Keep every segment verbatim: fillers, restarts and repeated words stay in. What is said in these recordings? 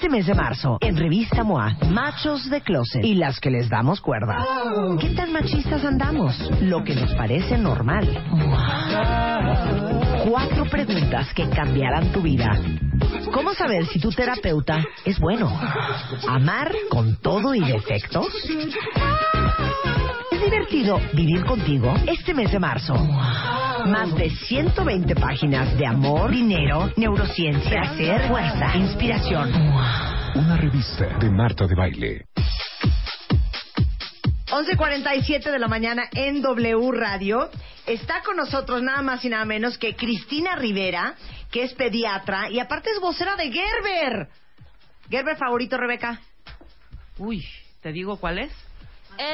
Este mes de marzo, en Revista M O A, machos de closet y las que les damos cuerda. ¿Qué tan machistas andamos? Lo que nos parece normal. Cuatro preguntas que cambiarán tu vida. ¿Cómo saber si tu terapeuta es bueno? ¿Amar con todo y defectos? ¿Es divertido vivir contigo? Este mes de marzo, más de ciento veinte páginas de amor, dinero, neurociencia, placer, fuerza, inspiración. Una revista de Marta de Baile. once cuarenta y siete de la mañana en W Radio. Está con nosotros nada más y nada menos que Cristina Rivera, que es pediatra y aparte es vocera de Gerber. ¿Gerber favorito, Rebeca? Uy, ¿te digo cuál es?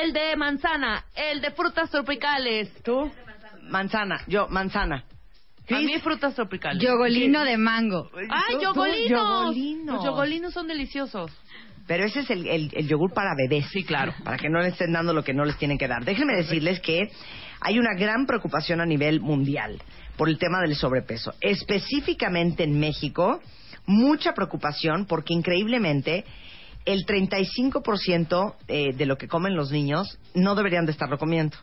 El de manzana, el de frutas tropicales. ¿Tú? Manzana, yo, manzana. ¿Cris? A mí frutas tropicales. Yogolino de mango. ¡Ay, yogolino! Los yogolinos son deliciosos. Pero ese es el, el, el yogur para bebés. Sí, claro. Para que no les estén dando lo que no les tienen que dar. Déjenme decirles que hay una gran preocupación a nivel mundial por el tema del sobrepeso. Específicamente en México, mucha preocupación porque increíblemente el treinta y cinco por ciento eh, de lo que comen los niños no deberían de estarlo comiendo.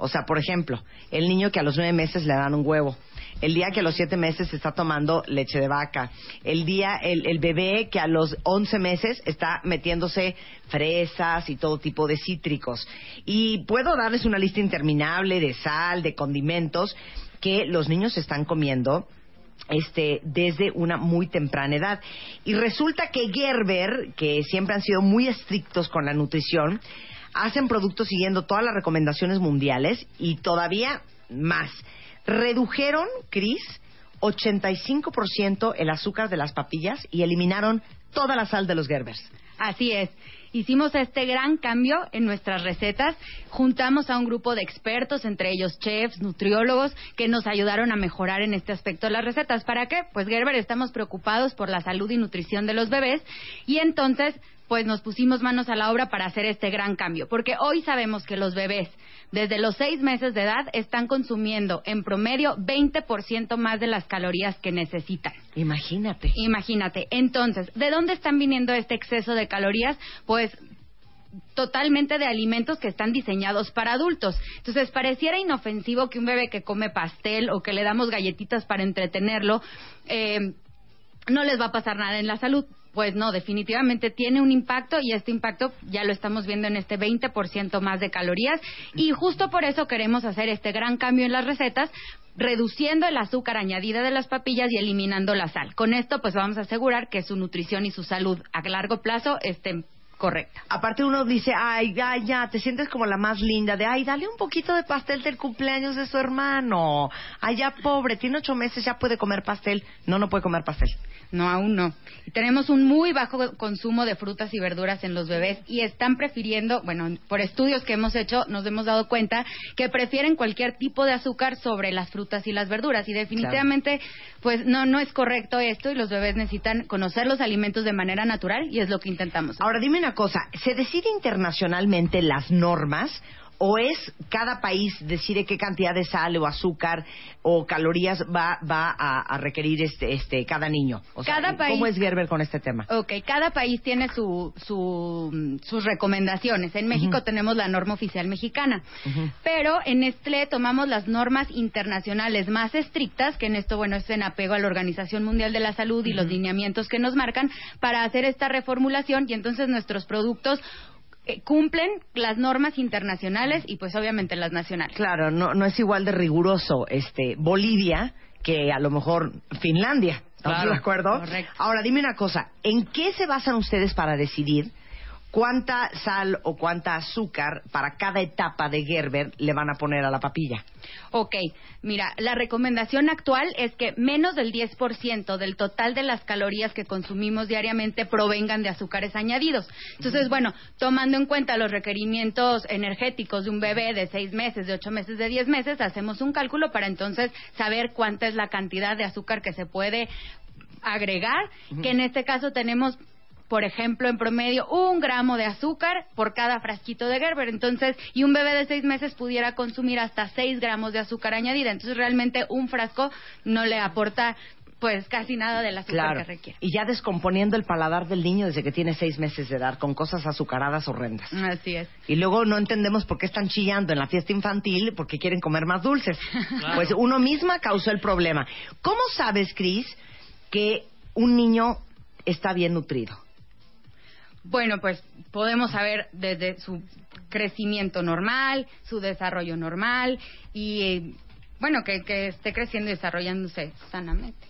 O sea, por ejemplo, el niño que a los nueve meses le dan un huevo, el día que a los siete meses está tomando leche de vaca, el día el, el bebé que a los once meses está metiéndose fresas y todo tipo de cítricos. Y puedo darles una lista interminable de sal, de condimentos que los niños están comiendo este desde una muy temprana edad. Y resulta que Gerber, que siempre han sido muy estrictos con la nutrición, hacen productos siguiendo todas las recomendaciones mundiales y todavía más. Redujeron, Cris, ochenta y cinco por ciento el azúcar de las papillas y eliminaron toda la sal de los Gerbers. Así es. Hicimos este gran cambio en nuestras recetas. Juntamos a un grupo de expertos, entre ellos chefs, nutriólogos, que nos ayudaron a mejorar en este aspecto de las recetas. ¿Para qué? Pues Gerber, estamos preocupados por la salud y nutrición de los bebés y entonces pues nos pusimos manos a la obra para hacer este gran cambio, porque hoy sabemos que los bebés desde los seis meses de edad están consumiendo en promedio veinte por ciento más de las calorías que necesitan. Imagínate. Imagínate. Entonces, ¿de dónde están viniendo este exceso de calorías? Pues totalmente de alimentos que están diseñados para adultos. Entonces, pareciera inofensivo que un bebé que come pastel o que le damos galletitas para entretenerlo, eh, no les va a pasar nada en la salud. Pues no, definitivamente tiene un impacto y este impacto ya lo estamos viendo en este veinte por ciento más de calorías y justo por eso queremos hacer este gran cambio en las recetas, reduciendo el azúcar añadida de las papillas y eliminando la sal. Con esto pues vamos a asegurar que su nutrición y su salud a largo plazo estén correcta. Aparte uno dice, ay, ya, ya, te sientes como la más linda, de, ay, dale un poquito de pastel del cumpleaños de su hermano. Ay, ya, pobre, tiene ocho meses, ya puede comer pastel. No, no puede comer pastel. No, aún no. Tenemos un muy bajo consumo de frutas y verduras en los bebés y están prefiriendo, bueno, por estudios que hemos hecho, nos hemos dado cuenta que prefieren cualquier tipo de azúcar sobre las frutas y las verduras y definitivamente, claro, pues no, no es correcto esto y los bebés necesitan conocer los alimentos de manera natural y es lo que intentamos. Ahora, dime una cosa, ¿se decide internacionalmente las normas o es cada país decide qué cantidad de sal o azúcar o calorías va va a, a requerir este este cada niño? O sea, cada país, ¿cómo es Gerber con este tema? Okay, cada país tiene su, su sus recomendaciones. En México uh-huh. tenemos la norma oficial mexicana, uh-huh. pero en Nestlé tomamos las normas internacionales más estrictas, que en esto bueno es en apego a la Organización Mundial de la Salud y uh-huh. los lineamientos que nos marcan para hacer esta reformulación y entonces nuestros productos cumplen las normas internacionales y pues obviamente las nacionales. Claro, no no es igual de riguroso este Bolivia que a lo mejor Finlandia, ¿estamos claro, de acuerdo? Correcto. Ahora dime una cosa, ¿en qué se basan ustedes para decidir cuánta sal o cuánta azúcar para cada etapa de Gerber le van a poner a la papilla? Ok, mira, la recomendación actual es que menos del diez por ciento del total de las calorías que consumimos diariamente provengan de azúcares añadidos. Entonces, bueno, tomando en cuenta los requerimientos energéticos de un bebé de seis meses, de ocho meses, de diez meses, hacemos un cálculo para entonces saber cuánta es la cantidad de azúcar que se puede agregar, que en este caso tenemos, por ejemplo, en promedio, un gramo de azúcar por cada frasquito de Gerber. Entonces, y un bebé de seis meses pudiera consumir hasta seis gramos de azúcar añadida. Entonces, realmente un frasco no le aporta pues casi nada del azúcar claro. que requiere. Y ya descomponiendo el paladar del niño desde que tiene seis meses de edad, con cosas azucaradas horrendas. Así es. Y luego no entendemos por qué están chillando en la fiesta infantil, porque quieren comer más dulces. Claro. Pues uno misma causó el problema. ¿Cómo sabes, Cris, que un niño está bien nutrido? Bueno, pues podemos saber desde su crecimiento normal, su desarrollo normal y, eh, bueno, que, que esté creciendo y desarrollándose sanamente.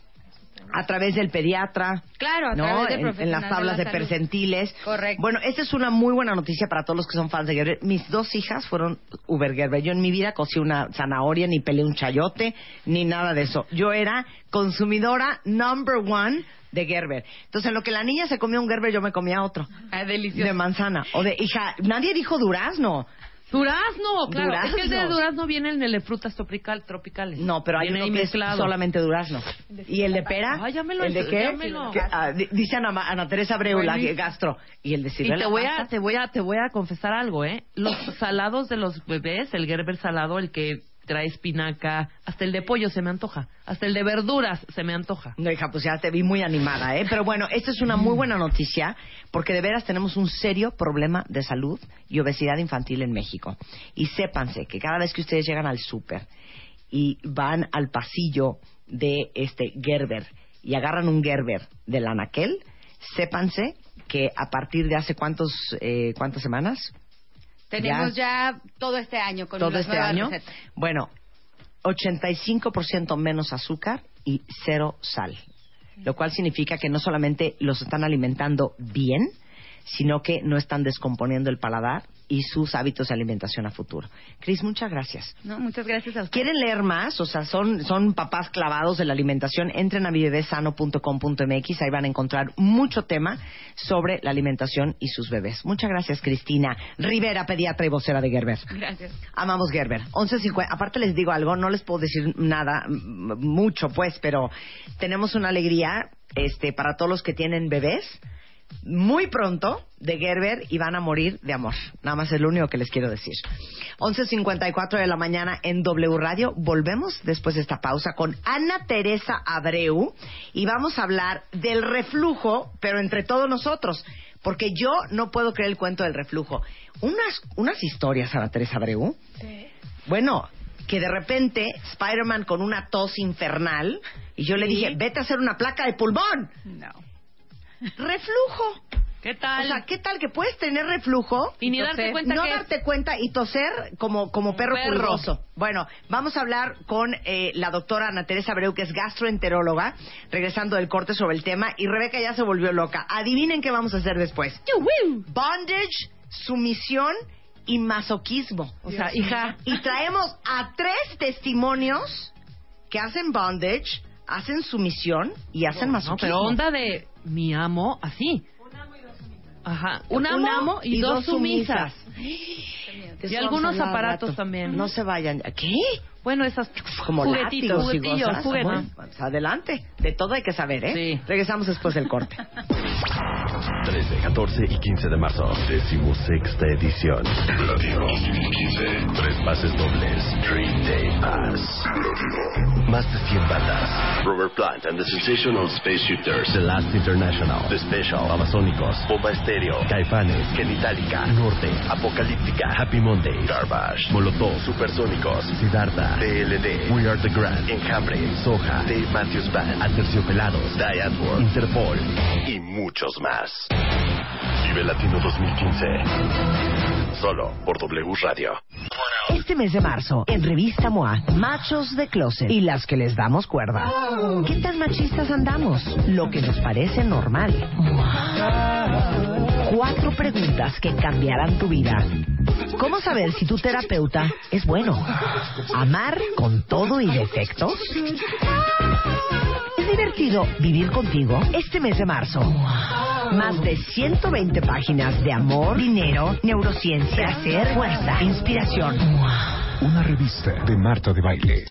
A través del pediatra. Claro, a ¿no? través del profesional. En, en las tablas de, la de percentiles. Correcto. Bueno, esta es una muy buena noticia para todos los que son fans de Gerber. Mis dos hijas fueron Uber Gerber. Yo en mi vida cocí una zanahoria, ni pelé un chayote, ni nada de eso. Yo era consumidora number one de Gerber. Entonces, en lo que la niña se comía un Gerber, yo me comía otro. Ah, delicioso. De manzana. O de, hija, nadie dijo durazno. Durazno, claro. Durazno. Es que el de durazno viene en el de frutas tropical, tropicales. No, pero hay viene uno que es solamente durazno. ¿Y el de pera? Ah, llámelo. ¿El de qué? Que, ah, dice Ana, Ana Teresa Abreu, bueno, la gastro. Y el de ciruela. Y te voy, a, te, voy a, te voy a confesar algo, ¿eh? Los salados de los bebés, el Gerber salado, el que trae espinaca, hasta el de pollo se me antoja, hasta el de verduras se me antoja. No, hija, pues ya te vi muy animada, ¿eh? Pero bueno, esta es una muy buena noticia porque de veras tenemos un serio problema de salud y obesidad infantil en México. Y sépanse que cada vez que ustedes llegan al súper y van al pasillo de este Gerber y agarran un Gerber del anaquel, sépanse que a partir de hace cuántos eh, cuántas semanas... Tenemos ya, ya todo este año con todo este año. Recetas. Bueno, ochenta y cinco por ciento menos azúcar y cero sal. Lo cual significa que no solamente los están alimentando bien, sino que no están descomponiendo el paladar y sus hábitos de alimentación a futuro. Cris, muchas gracias. No, muchas gracias a ustedes. ¿Quieren leer más? O sea, son, son papás clavados de la alimentación. Entren a mi bebé sano punto com punto m x. Ahí van a encontrar mucho tema sobre la alimentación y sus bebés. Muchas gracias, Cristina Rivera, pediatra y vocera de Gerber. Gracias. Amamos Gerber. once cincuenta. Aparte les digo algo, no les puedo decir nada, mucho pues, pero tenemos una alegría este, para todos los que tienen bebés. Muy pronto de Gerber y van a morir de amor. Nada más es lo único que les quiero decir. once cincuenta y cuatro de la mañana en W Radio. Volvemos después de esta pausa con Ana Teresa Abreu y vamos a hablar del reflujo, pero entre todos nosotros, porque yo no puedo creer el cuento del reflujo. Unas, unas historias, Ana Teresa Abreu. Sí. Bueno, que de repente Spider-Man con una tos infernal y yo le ¿Sí? dije, vete a hacer una placa de pulmón. No. Reflujo. ¿Qué tal? O sea, ¿qué tal que puedes tener reflujo y ni darte cuenta no que darte es... cuenta y toser como, como perro, perro pulroso? Bueno, vamos a hablar con eh, la doctora Ana Teresa Abreu, que es gastroenteróloga, regresando del corte sobre el tema. Y Rebeca ya se volvió loca. Adivinen qué vamos a hacer después. ¡Yuhu! Bondage, sumisión y masoquismo. O sea, Dios hija. Y traemos a tres testimonios que hacen bondage, hacen sumisión y hacen masoquismo. No, pero onda de... Mi amo, así. Un amo y dos sumisas. Ajá. Un amo, un amo y, y dos, dos sumisas. sumisas. Y algunos aparatos también. No se vayan. ¿Qué? Bueno, esas como juguetitos, juguetillos, y juguetillos. Bueno, pues adelante. De todo hay que saber, ¿eh? Sí. Regresamos después del corte. trece, catorce y quince de marzo. decimosexta edición. Latino dos mil quince. Tres pases dobles. Dream Day Pass. Latino. Más de cien bandas. Robert Plant and the Sensational Space Shooters. The Last International. The Special. Babasónicos. Bomba Estéreo. Caifanes. Genitalica. Norte. Apocalíptica. Happy Monday. Garbage. Molotov. Supersónicos. Sidarta. T L D. We Are The Grand. Enjambre. Soja. Dave Matthews Band. Aterciopelados. Interpol. Y muchos más. Vive Latino dos mil quince. Solo por W Radio. Este mes de marzo, en Revista M O A, machos de closet y las que les damos cuerda. ¿Qué tan machistas andamos? Lo que nos parece normal. Cuatro preguntas que cambiarán tu vida. ¿Cómo saber si tu terapeuta es bueno? ¿Amar con todo y defectos? ¿Es divertido vivir contigo? Este mes de marzo, más de ciento veinte páginas de amor, dinero, neurociencia, placer, fuerza, inspiración. Una revista de Marta de Baile.